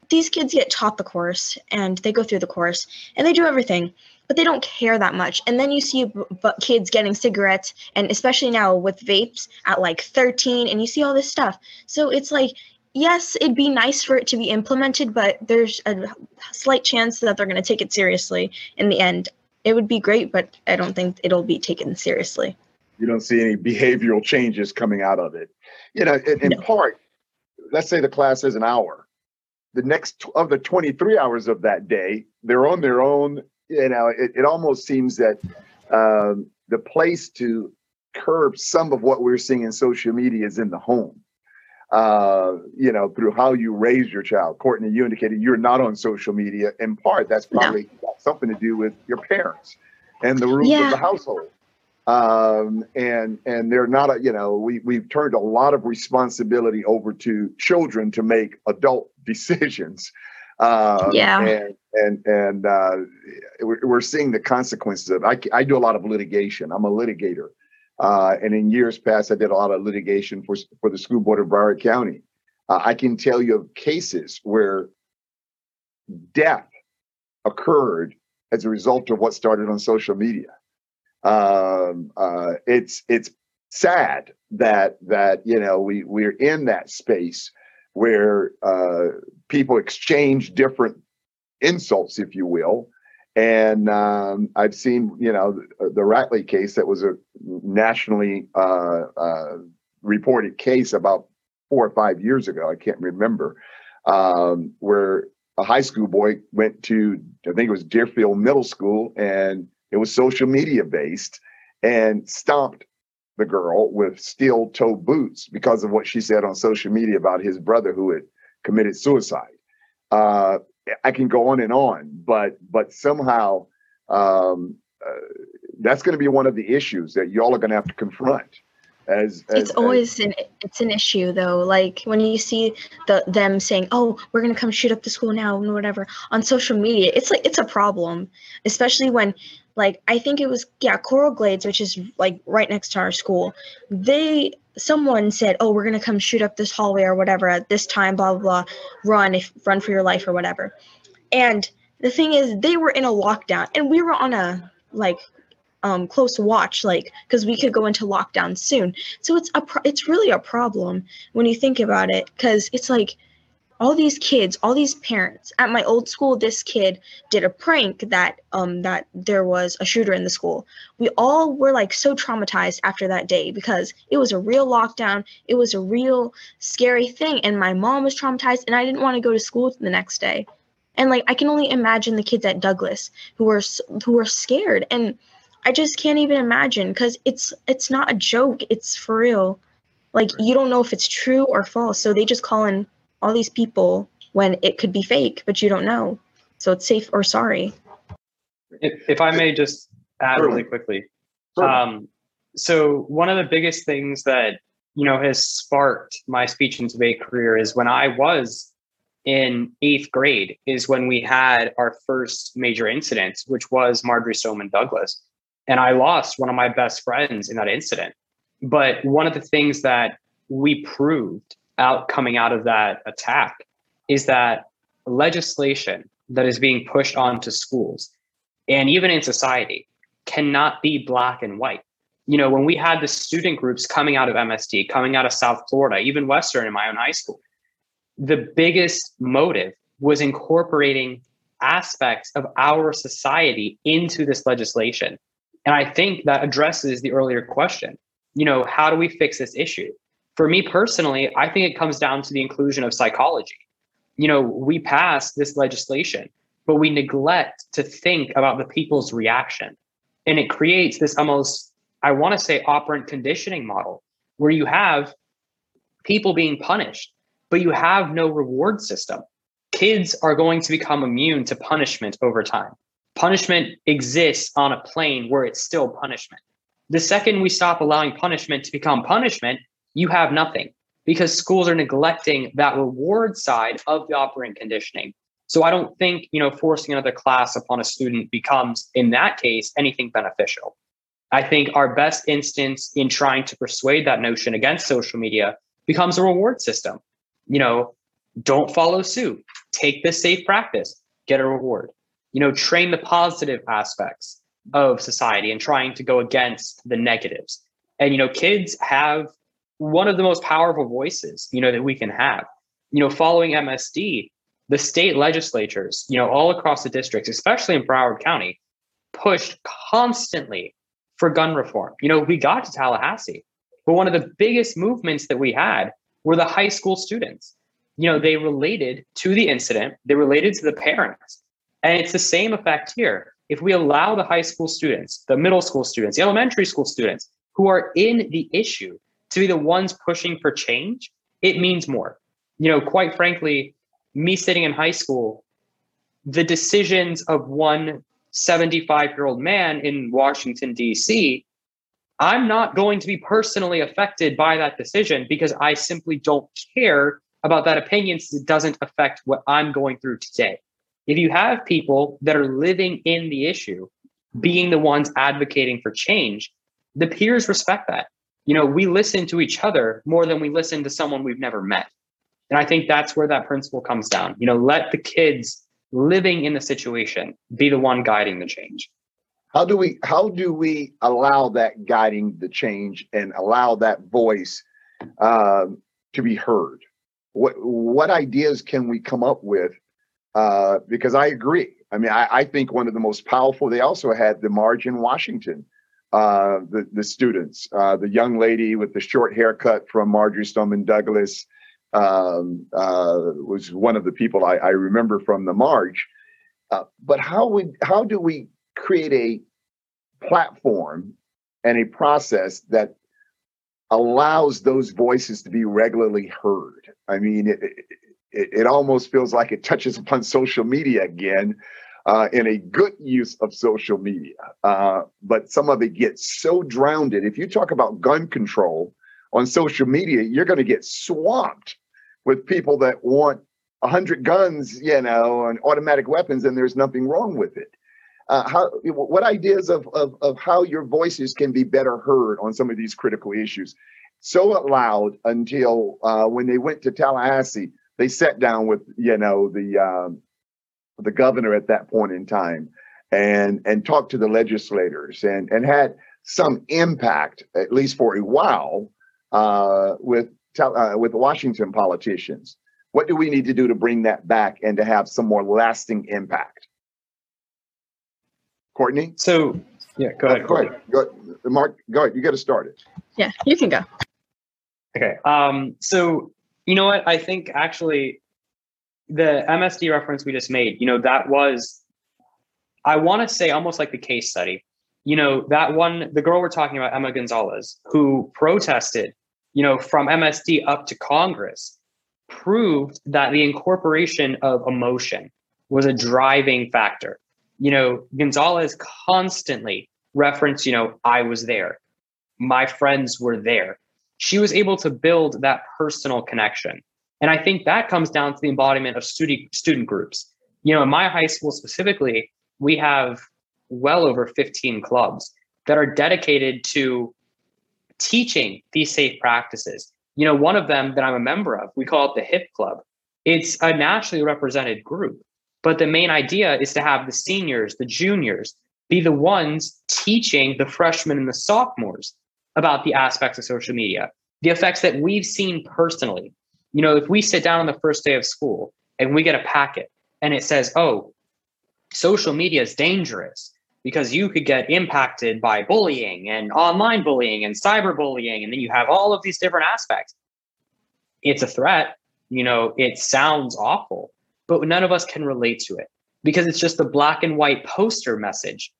these kids get taught the course and they go through the course and they do everything, but they don't care that much. And then you see b- b- kids getting cigarettes, and especially now with vapes at like thirteen, and you see all this stuff. So it's like, yes, it'd be nice for it to be implemented, but there's a slight chance that they're going to take it seriously in the end. It would be great, but I don't think it'll be taken seriously. You don't see any behavioral changes coming out of it. You know, in, in no. part, let's say the class is an hour. The next of the twenty-three hours of that day, they're on their own. You know, it, it almost seems that um, the place to curb some of what we're seeing in social media is in the home. Uh, you know, through how you raise your child. Courtney, you indicated you're not on social media. In part, that's probably no. got something to do with your parents and the rules yeah. of the household. Um, and and they're not, a, you know, we, we've turned a lot of responsibility over to children to make adult decisions. Uh, yeah. And and, and uh, we're, we're seeing the consequences of it. I, I do a lot of litigation. I'm a litigator. Uh, and in years past, I did a lot of litigation for for the school board of Broward County. Uh, I can tell you of cases where death occurred as a result of what started on social media. Um, uh, it's it's sad that that you know we we're in that space where uh, people exchange different insults, if you will. And um, I've seen, you know, the, the Ratley case that was a nationally uh, uh, reported case about four or five years ago. I can't remember um, where a high school boy went to, I think it was Deerfield Middle School, and it was social media based, and stomped the girl with steel toe boots because of what she said on social media about his brother who had committed suicide. Uh, I can go on and on, but but somehow um, uh, that's going to be one of the issues that y'all are going to have to confront. As, as it's always as, an it's an issue though. Like when you see the them saying, "Oh, we're going to come shoot up the school now" and whatever on social media, it's like it's a problem, especially when like I think it was yeah Coral Glades, which is like right next to our school. They someone said, "Oh, we're going to come shoot up this hallway or whatever at this time, blah, blah, blah, run, if run for your life or whatever." And the thing is, they were in a lockdown and we were on a like um, close watch, like because we could go into lockdown soon. So it's a pro- it's really a problem when you think about it, because it's like all these kids, all these parents. At my old school, this kid did a prank that um that there was a shooter in the school. We all were like so traumatized after that day because it was a real lockdown. It was a real scary thing, and my mom was traumatized, and I didn't want to go to school the next day. And like I can only imagine the kids at Douglas who were who were scared, and I just can't even imagine because it's it's not a joke. It's for real. Like you don't know if it's true or false, so they just call in all these people when it could be fake, but you don't know. So it's safe or sorry. If, if I may just add really quickly. Um, so one of the biggest things that, you know, has sparked my speech and debate career is when I was in eighth grade is when we had our first major incident, which was Marjory Stoneman Douglas. And I lost one of my best friends in that incident. But one of the things that we proved out coming out of that attack is that legislation that is being pushed onto schools and even in society cannot be black and white. You know, when we had the student groups coming out of M S D, coming out of South Florida, even Western in my own high school, the biggest motive was incorporating aspects of our society into this legislation. And I think that addresses the earlier question, you know, how do we fix this issue? For me personally, I think it comes down to the inclusion of psychology. You know, we pass this legislation, but we neglect to think about the people's reaction. And it creates this almost, I want to say, operant conditioning model where you have people being punished, but you have no reward system. Kids are going to become immune to punishment over time. Punishment exists on a plane where it's still punishment. The second we stop allowing punishment to become punishment, you have nothing, because schools are neglecting that reward side of the operant conditioning. So I don't think, you know, forcing another class upon a student becomes, in that case, anything beneficial. I think our best instance in trying to persuade that notion against social media becomes a reward system. You know, don't follow suit, take this safe practice, get a reward. You know, train the positive aspects of society and trying to go against the negatives. And, you know, kids have one of the most powerful voices, you know, that we can have. You know, following M S D, the state legislatures, you know, all across the districts, especially in Broward County, pushed constantly for gun reform. You know, we got to Tallahassee, but one of the biggest movements that we had were the high school students. You know, they related to the incident, they related to the parents. And it's the same effect here. If we allow the high school students, the middle school students, the elementary school students who are in the issue to be the ones pushing for change, it means more. You know, quite frankly, me sitting in high school, the decisions of one seventy-five-year-old man in Washington, D C, I'm not going to be personally affected by that decision because I simply don't care about that opinion since it doesn't affect what I'm going through today. If you have people that are living in the issue, being the ones advocating for change, the peers respect that. You know, we listen to each other more than we listen to someone we've never met. And I think that's where that principle comes down. You know, let the kids living in the situation be the one guiding the change. How do we, how do we allow that guiding the change and allow that voice uh, to be heard? What, what ideas can we come up with? Uh, because I agree. I mean, I, I think one of the most powerful, they also had the march in Washington, uh, the, the students, uh, the young lady with the short haircut from Marjory Stoneman Douglas um, uh, was one of the people I, I remember from the march. Uh, but how would, how do we create a platform and a process that allows those voices to be regularly heard? I mean, it, it, it almost feels like it touches upon social media again, uh, in a good use of social media. Uh, but some of it gets so drowned. If you talk about gun control on social media, you're going to get swamped with people that want one hundred guns, you know, and automatic weapons, and there's nothing wrong with it. Uh, how, what ideas of, of, of how your voices can be better heard on some of these critical issues? So loud until uh, when they went to Tallahassee, they sat down with, you know, the um, the governor at that point in time and and talked to the legislators and, and had some impact, at least for a while, uh, with uh, with Washington politicians. What do we need to do to bring that back and to have some more lasting impact? Courtney? So, yeah, go ahead. Uh, go ahead. Go, Mark, go ahead. You got to start it. Yeah, you can go. Okay. Um, so. You know what? I think actually the M S D reference we just made, you know, that was, I want to say almost like the case study, you know, that one, the girl we're talking about, Emma Gonzalez, who protested, you know, from M S D up to Congress, proved that the incorporation of emotion was a driving factor. You know, Gonzalez constantly referenced, you know, I was there, my friends were there. She was able to build that personal connection. And I think that comes down to the embodiment of student student groups. You know, in my high school specifically, we have well over fifteen clubs that are dedicated to teaching these safe practices. You know, one of them that I'm a member of, we call it the Hip Club. It's a nationally represented group, but the main idea is to have the seniors, the juniors, be the ones teaching the freshmen and the sophomores about the aspects of social media, the effects that we've seen personally. You know, if we sit down on the first day of school and we get a packet and it says, oh, social media is dangerous because you could get impacted by bullying and online bullying and cyberbullying, and then you have all of these different aspects. it's a threat. You know, it sounds awful, but none of us can relate to it because it's just the black and white poster message.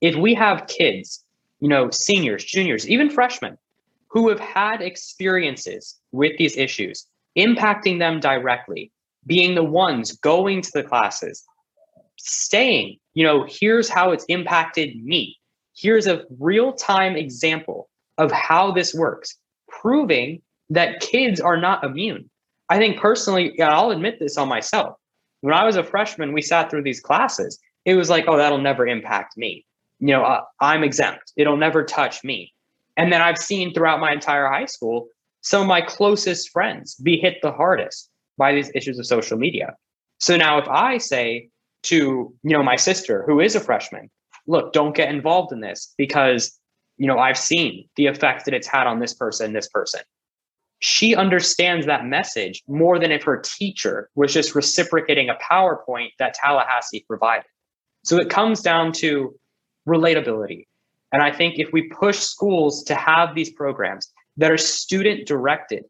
If we have kids, you know, seniors, juniors, even freshmen who have had experiences with these issues, impacting them directly, being the ones going to the classes, staying, you know, here's how it's impacted me. Here's a real-time example of how this works, proving that kids are not immune. I think personally, and I'll admit this on myself, when I was a freshman, we sat through these classes. It was like, oh, that'll never impact me. You know, uh, I'm exempt. It'll never touch me. And then I've seen throughout my entire high school, some of my closest friends be hit the hardest by these issues of social media. So now if I say to, you know, my sister who is a freshman, look, don't get involved in this because, you know, I've seen the effect that it's had on this person, this person. She understands that message more than if her teacher was just reciprocating a PowerPoint that Tallahassee provided. So it comes down to relatability. And I think if we push schools to have these programs that are student directed,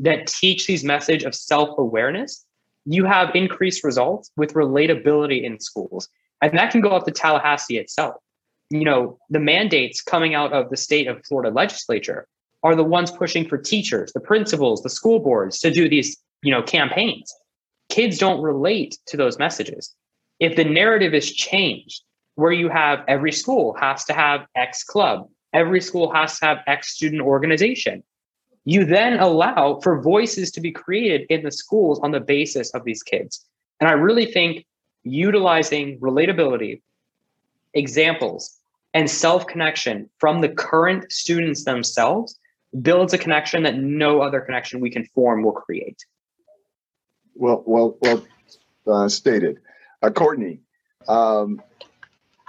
that teach these messages of self-awareness, you have increased results with relatability in schools. And that can go up to Tallahassee itself. You know, the mandates coming out of the state of Florida legislature are the ones pushing for teachers, the principals, the school boards to do these, you know, campaigns. Kids don't relate to those messages. If the narrative is changed, where you have every school has to have X club, every school has to have X student organization, you then allow for voices to be created in the schools on the basis of these kids. And I really think utilizing relatability, examples, and self-connection from the current students themselves builds a connection that no other connection we can form will create. Well, well, well uh, stated. Uh, Courtney. Um,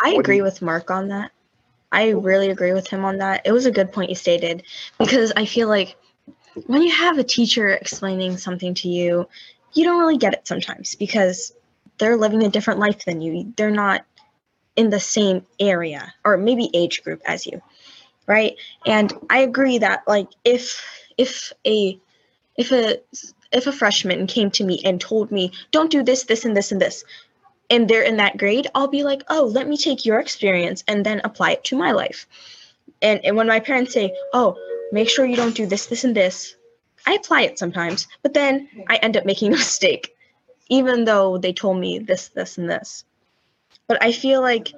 I agree you- with Mark on that. I really agree with him on that. It was a good point you stated, because I feel like when you have a teacher explaining something to you, you don't really get it sometimes because they're living a different life than you. They're not in the same area or maybe age group as you, right? And I agree that like if if a if a if a freshman came to me and told me, don't do this, this, and this, and this, and they're in that grade, I'll be like, oh, let me take your experience and then apply it to my life. And, and when my parents say, oh, make sure you don't do this, this, and this, I apply it sometimes, but then I end up making a mistake, even though they told me this, this, and this. But I feel like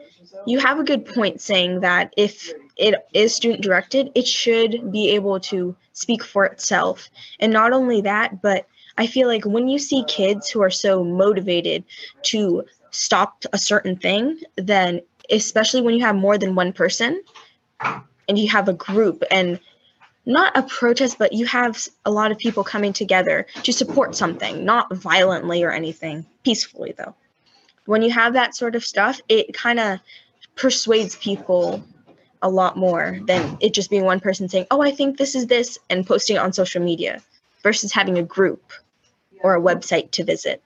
you have a good point saying that if it is student directed, it should be able to speak for itself. And not only that, but I feel like when you see kids who are so motivated to stop a certain thing, then especially when you have more than one person and you have a group and not a protest, but you have a lot of people coming together to support something, not violently or anything, peacefully though. When you have that sort of stuff, it kind of persuades people a lot more than it just being one person saying, oh, I think this is this and posting it on social media versus having a group or a website to visit.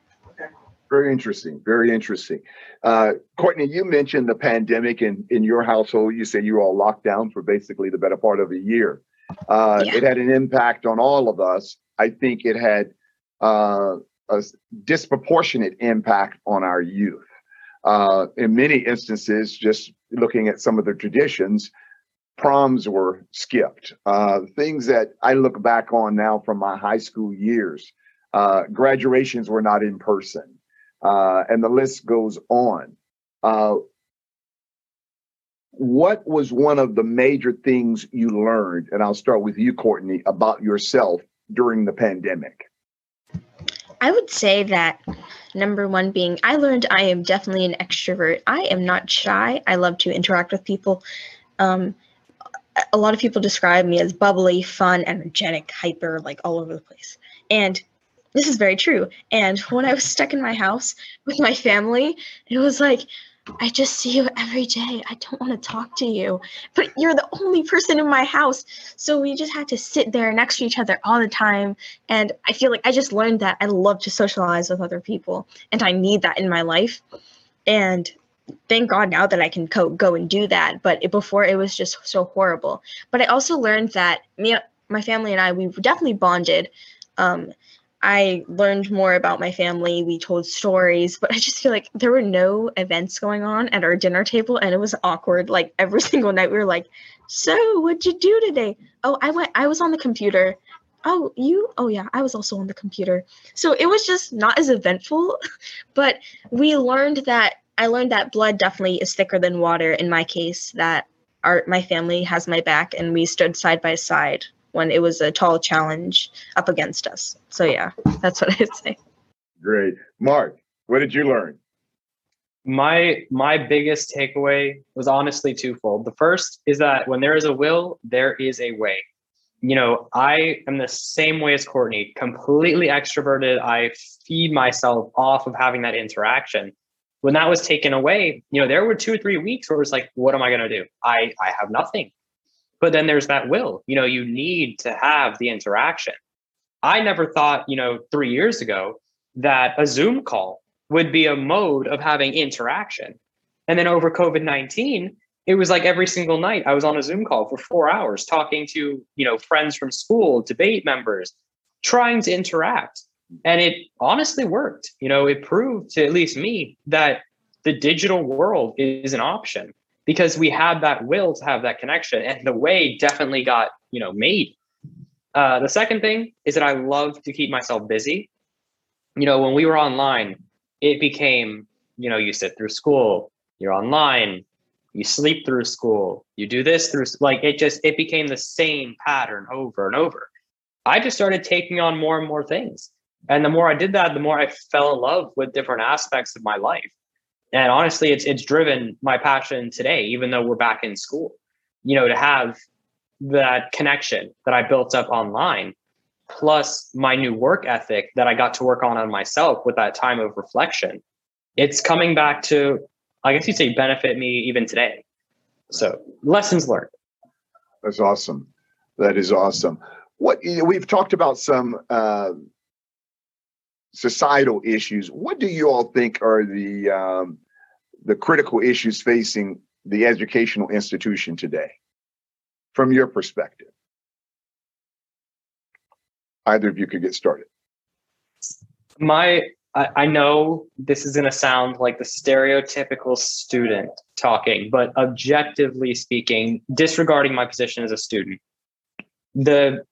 Very interesting. Very interesting. Uh, Courtney, you mentioned the pandemic in, in your household. You said you were all locked down for basically the better part of a year. Uh, yeah. It had an impact on all of us. I think it had uh, a disproportionate impact on our youth. Uh, in many instances, just looking at some of the traditions, proms were skipped. Uh, things that I look back on now from my high school years, uh, graduations were not in person. Uh, and the list goes on. Uh, what was one of the major things you learned? And I'll start with you, Courtney, about yourself during the pandemic. I would say that number one being, I learned I am definitely an extrovert. I am not shy. I love to interact with people. Um, A lot of people describe me as bubbly, fun, energetic, hyper, like all over the place. And this is very true. And when I was stuck in my house with my family, it was like, I just see you every day. I don't want to talk to you, but you're the only person in my house. So we just had to sit there next to each other all the time. And I feel like I just learned that I love to socialize with other people and I need that in my life. And thank God now that I can co- go and do that. But it, before it was just so horrible. But I also learned that me, my family and I, we definitely bonded Um, I learned more about my family. We told stories, but I just feel like there were no events going on at our dinner table, and it was awkward. Like every single night we were like, so what'd you do today? Oh, I went, I was on the computer. Oh, you? Oh yeah, I was also on the computer. So it was just not as eventful, but we learned that, I learned that blood definitely is thicker than water in my case, that our, my family has my back, and we stood side by side when it was a tall challenge up against us. So yeah, that's what I'd say. Great. Mark, what did you learn? My my biggest takeaway was honestly twofold. The first is that when there is a will, there is a way. You know, I am the same way as Courtney, completely extroverted. I feed myself off of having that interaction. When that was taken away, you know, there were two or three weeks where it was like, what am I going to do? I, I have nothing. But then there's that will, you know, you need to have the interaction. I never thought, you know, three years ago that a Zoom call would be a mode of having interaction. And then over COVID nineteen, it was like every single night I was on a Zoom call for four hours talking to, you know, friends from school, debate members, trying to interact. And it honestly worked. You know, it proved to at least me that the digital world is an option, because we had that will to have that connection, and the way definitely got, you know, made. Uh, the second thing is that I love to keep myself busy. You know, when we were online, it became, you know, you sit through school, you're online, you sleep through school, you do this through, like it just, it became the same pattern over and over. I just started taking on more and more things. And the more I did that, the more I fell in love with different aspects of my life. And honestly, it's it's driven my passion today, even though we're back in school, you know, to have that connection that I built up online, plus my new work ethic that I got to work on on myself with that time of reflection. It's coming back to, I guess you'd say, benefit me even today. So lessons learned. That's awesome. That is awesome. What we've talked about some uh, societal issues. What do you all think are the um, the critical issues facing the educational institution today, from your perspective? Either of you could get started. My, I, I know this is going to sound like the stereotypical student talking, but objectively speaking, disregarding my position as a student, the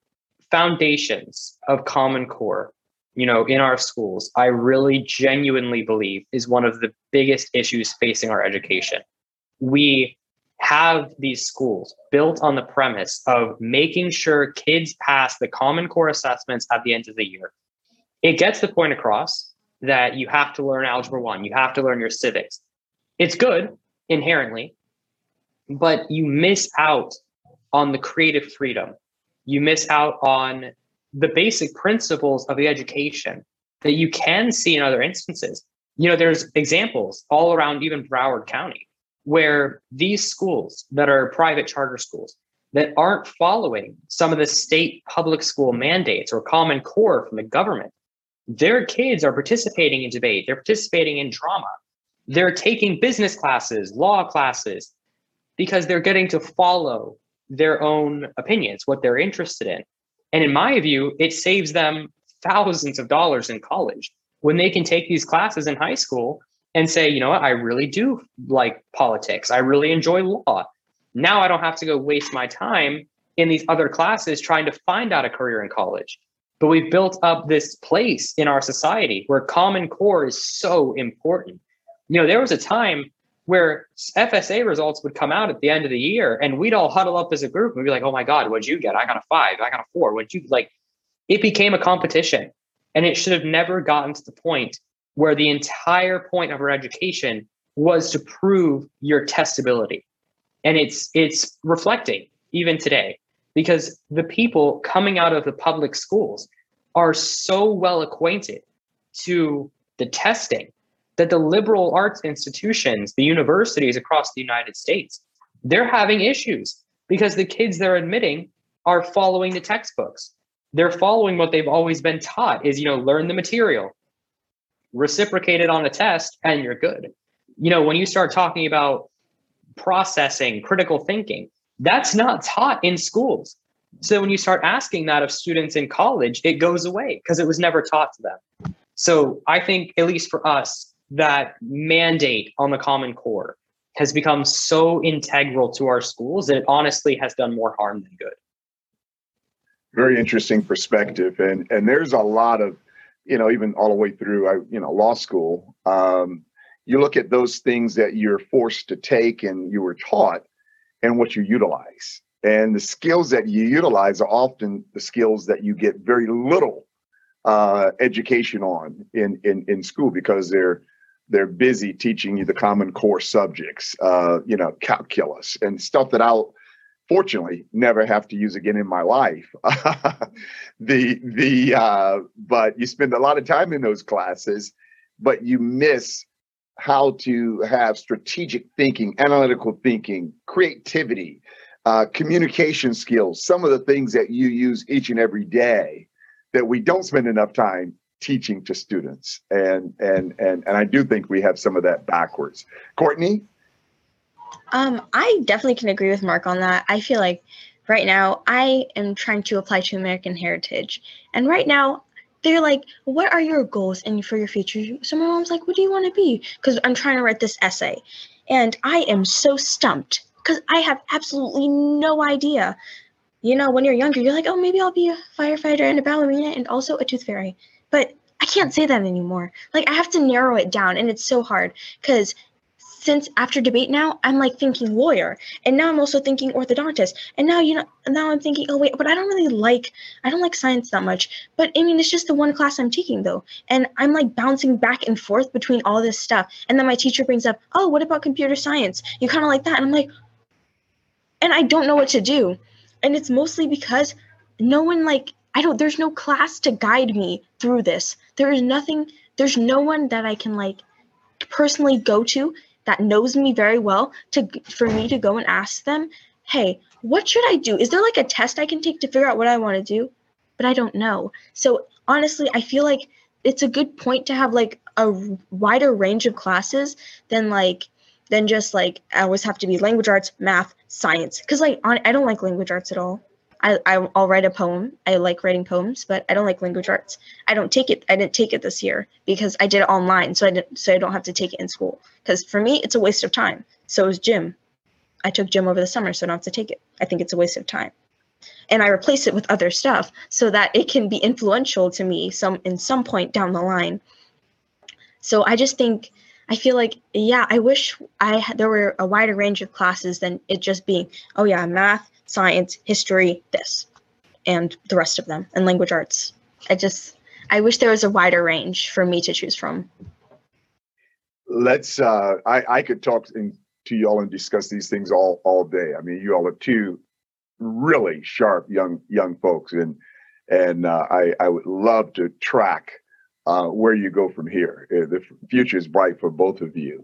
foundations of Common Core, you know, in our schools, I really genuinely believe is one of the biggest issues facing our education. We have these schools built on the premise of making sure kids pass the Common Core assessments at the end of the year. It gets the point across that you have to learn Algebra One, you have to learn your civics. It's good inherently, but you miss out on the creative freedom. You miss out on the basic principles of the education that you can see in other instances. You know, there's examples all around even Broward County where these schools that are private charter schools that aren't following some of the state public school mandates or Common Core from the government, their kids are participating in debate, they're participating in drama, they're taking business classes, law classes, because they're getting to follow their own opinions, what they're interested in. And in my view, it saves them thousands of dollars in college when they can take these classes in high school and say, you know what, I really do like politics. I really enjoy law. Now I don't have to go waste my time in these other classes trying to find out a career in college. But we've built up this place in our society where Common Core is so important. You know, there was a time where F S A results would come out at the end of the year and we'd all huddle up as a group and we'd be like, oh my God, what'd you get? I got a five, I got a four. What'd you like? It became a competition, and it should have never gotten to the point where the entire point of our education was to prove your testability. And it's, it's reflecting even today, because the people coming out of the public schools are so well acquainted to the testing that the liberal arts institutions, the universities across the United States, they're having issues because the kids they're admitting are following the textbooks. They're following what they've always been taught is, you know, learn the material, reciprocate it on a test, and you're good. You know, when you start talking about processing, critical thinking, that's not taught in schools. So when you start asking that of students in college, it goes away because it was never taught to them. So I think, at least for us, that mandate on the Common Core has become so integral to our schools that it honestly has done more harm than good. Very interesting perspective. And and there's a lot of, you know, even all the way through, I, you know, law school, um, you look at those things that you're forced to take and you were taught and what you utilize. And the skills that you utilize are often the skills that you get very little uh, education on in, in, in school because they're they're busy teaching you the Common Core subjects, uh, you know, calculus and stuff that I'll fortunately never have to use again in my life. the the uh, but you spend a lot of time in those classes, but you miss how to have strategic thinking, analytical thinking, creativity, Uh, communication skills, some of the things that you use each and every day that we don't spend enough time teaching to students. And and and and I do think we have some of that backwards. Courtney? Um, I definitely can agree with Mark on that. I feel like right now I am trying to apply to American Heritage. And right now they're like, what are your goals and for your future? So my mom's like, what do you want to be? Because I'm trying to write this essay. And I am so stumped. Because I have absolutely no idea. You know, when you're younger, you're like, oh, maybe I'll be a firefighter and a ballerina and also a tooth fairy. But I can't say that anymore. Like, I have to narrow it down, and it's so hard. Because since after debate now, I'm, like, thinking lawyer. And now I'm also thinking orthodontist. And now, you know, now I'm thinking, oh, wait, but I don't really like, I don't like science that much. But, I mean, it's just the one class I'm taking, though. And I'm, like, bouncing back and forth between all this stuff. And then my teacher brings up, oh, what about computer science? You kind of like that. And I'm like, and I don't know what to do. And it's mostly because no one, like, I don't, there's no class to guide me through this. There is nothing, there's no one that I can, like, personally go to that knows me very well to, for me to go and ask them, hey, what should I do? Is there, like, a test I can take to figure out what I want to do? But I don't know. So honestly, I feel like it's a good point to have, like, a wider range of classes than, like, than just, like, I always have to be language arts, math, science. Because, like, on, I don't like language arts at all. I, I, I'll write a poem. I like writing poems, but I don't like language arts. I don't take it. I didn't take it this year because I did it online, so I, didn't, so I don't have to take it in school. Because for me, it's a waste of time. So is gym. I took gym over the summer, so I don't have to take it. I think it's a waste of time. And I replace it with other stuff so that it can be influential to me some in some point down the line. So I just think... I feel like, yeah, I wish I had, there were a wider range of classes than it just being, oh yeah, math, science, history, this, and the rest of them, and language arts. I just, I wish there was a wider range for me to choose from. Let's, uh, I, I could talk in, to you all and discuss these things all, all day. I mean, you all are two really sharp young young folks, and, and uh, I, I would love to track Uh, where you go from here. The future is bright for both of you.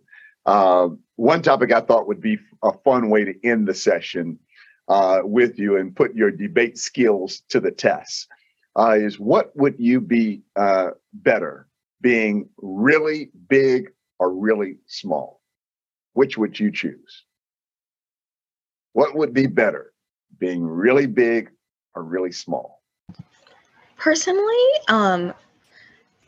Uh, one topic I thought would be a fun way to end the session uh, with you and put your debate skills to the test uh, is what would you be uh, better, being really big or really small? Which would you choose? What would be better, being really big or really small? Personally, um,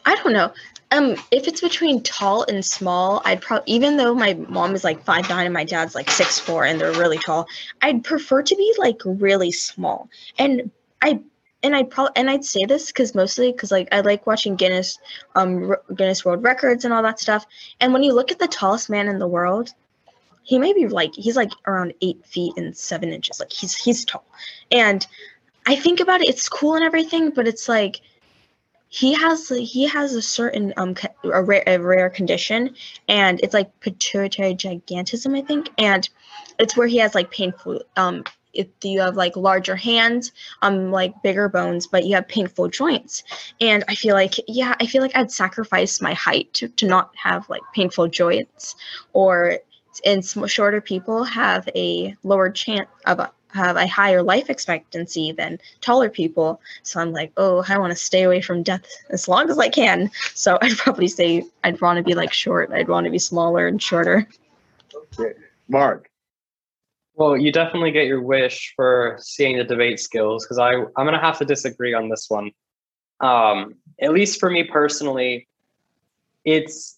I don't know. Um, if it's between tall and small, I'd probably, even though my mom is like five nine and my dad's like six four and they're really tall, I'd prefer to be like really small. And I and I'd probably and I'd say this because mostly because like I like watching Guinness, um, Guinness World Records and all that stuff. And when you look at the tallest man in the world, he may be like he's like around eight feet and seven inches. Like he's he's tall. And I think about it, it's cool and everything, but it's like. He has he has a certain um a rare, a rare condition, and it's like pituitary gigantism, I think, and it's where he has like painful um if you have like larger hands, um like bigger bones, but you have painful joints. And I feel like yeah, I feel like I'd sacrifice my height to, to not have like painful joints, or and shorter people have a lower chance of a have a higher life expectancy than taller people. So I'm like, oh, I want to stay away from death as long as I can. So I'd probably say I'd want to be like short. I'd want to be smaller and shorter. Okay. Mark. Well, you definitely get your wish for seeing the debate skills, because I I'm going to have to disagree on this one. Um, at least for me personally, it's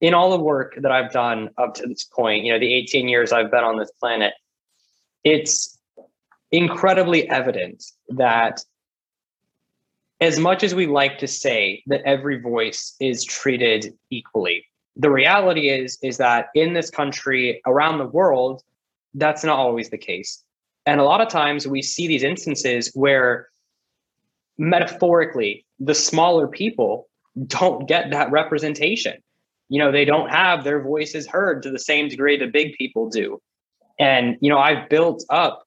in all the work that I've done up to this point, you know, the eighteen years I've been on this planet, it's incredibly evident that as much as we like to say that every voice is treated equally, the reality is, is that in this country, around the world, that's not always the case. And a lot of times we see these instances where metaphorically, the smaller people don't get that representation. You know, they don't have their voices heard to the same degree the big people do. And, you know, I've built up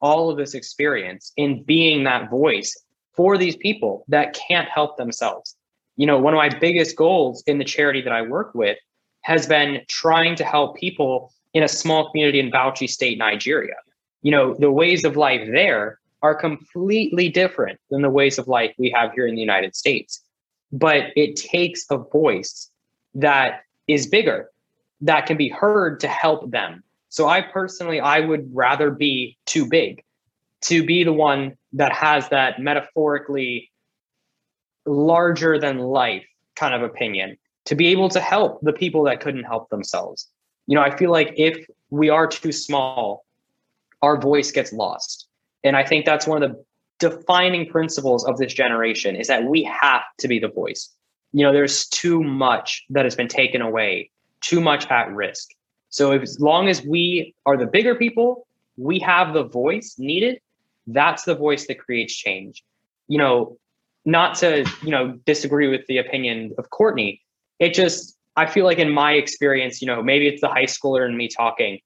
all of this experience in being that voice for these people that can't help themselves. You know, one of my biggest goals in the charity that I work with has been trying to help people in a small community in Bauchi State, Nigeria. You know, the ways of life there are completely different than the ways of life we have here in the United States. But it takes a voice that is bigger, that can be heard to help them. So I personally, I would rather be too big, to be the one that has that metaphorically larger than life kind of opinion, to be able to help the people that couldn't help themselves. You know, I feel like if we are too small, our voice gets lost. And I think that's one of the defining principles of this generation, is that we have to be the voice. You know, there's too much that has been taken away, too much at risk. So if, as long as we are the bigger people, we have the voice needed, that's the voice that creates change. You know, not to, you know, disagree with the opinion of Courtney. It just, I feel like in my experience, you know, maybe it's the high schooler and me talking,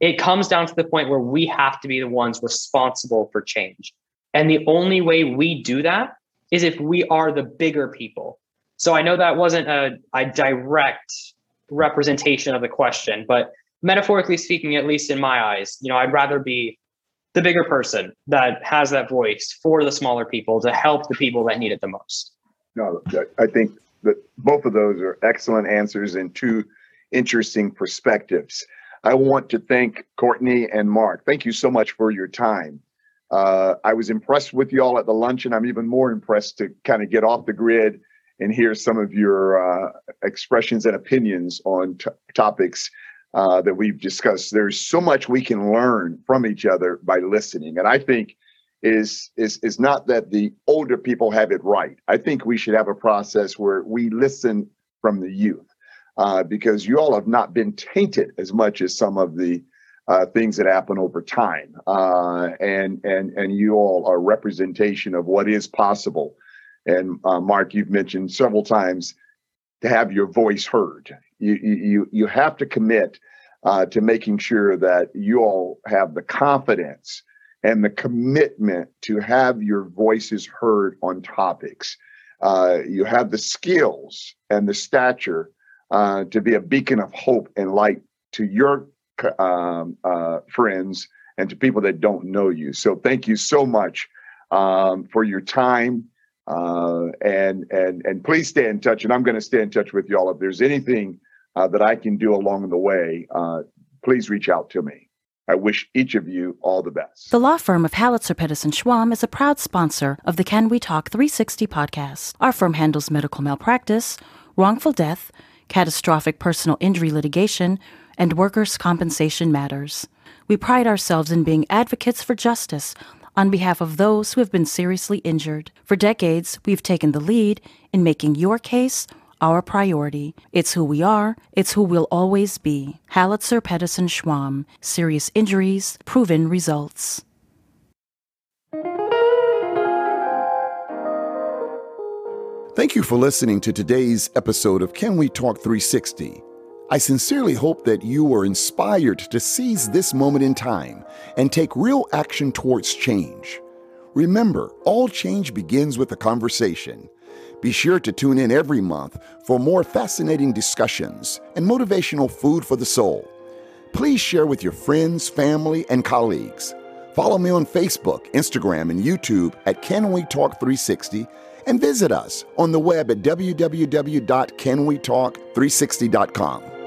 it comes down to the point where we have to be the ones responsible for change. And the only way we do that is if we are the bigger people. So I know that wasn't a, a direct representation of the question, but metaphorically speaking, at least in my eyes, you know, I'd rather be the bigger person that has that voice for the smaller people to help the people that need it the most. No, I think that both of those are excellent answers and two interesting perspectives. I want to thank Courtney and Mark. Thank you so much for your time. Uh, I was impressed with y'all at the luncheon. I'm even more impressed to kind of get off the grid and hear some of your uh, expressions and opinions on t- topics uh, that we've discussed. There's so much we can learn from each other by listening. And I think is is is not that the older people have it right. I think we should have a process where we listen from the youth. Uh, because you all have not been tainted as much as some of the uh, things that happen over time. Uh, and and and you all are representation of what is possible. And uh, Mark, you've mentioned several times to have your voice heard. You, you, you have to commit uh, to making sure that you all have the confidence and the commitment to have your voices heard on topics. Uh, you have the skills and the stature Uh, to be a beacon of hope and light to your um, uh, friends and to people that don't know you. So thank you so much um, for your time. Uh, and and and please stay in touch. And I'm going to stay in touch with y'all. If there's anything uh, that I can do along the way, uh, please reach out to me. I wish each of you all the best. The law firm of Halczer Pettis Schwamm is a proud sponsor of the Can We Talk three sixty podcast. Our firm handles medical malpractice, wrongful death, catastrophic personal injury litigation, and workers' compensation matters. We pride ourselves in being advocates for justice on behalf of those who have been seriously injured. For decades, we've taken the lead in making your case our priority. It's who we are. It's who we'll always be. Halczer Pettis Schwamm. Serious injuries, proven results. Thank you for listening to today's episode of Can We Talk three sixty. I sincerely hope that you were inspired to seize this moment in time and take real action towards change. Remember, all change begins with a conversation. Be sure to tune in every month for more fascinating discussions and motivational food for the soul. Please share with your friends, family, and colleagues. Follow me on Facebook, Instagram, and YouTube at Can We Talk three sixty, and visit us on the web at w w w dot can we talk three sixty dot com.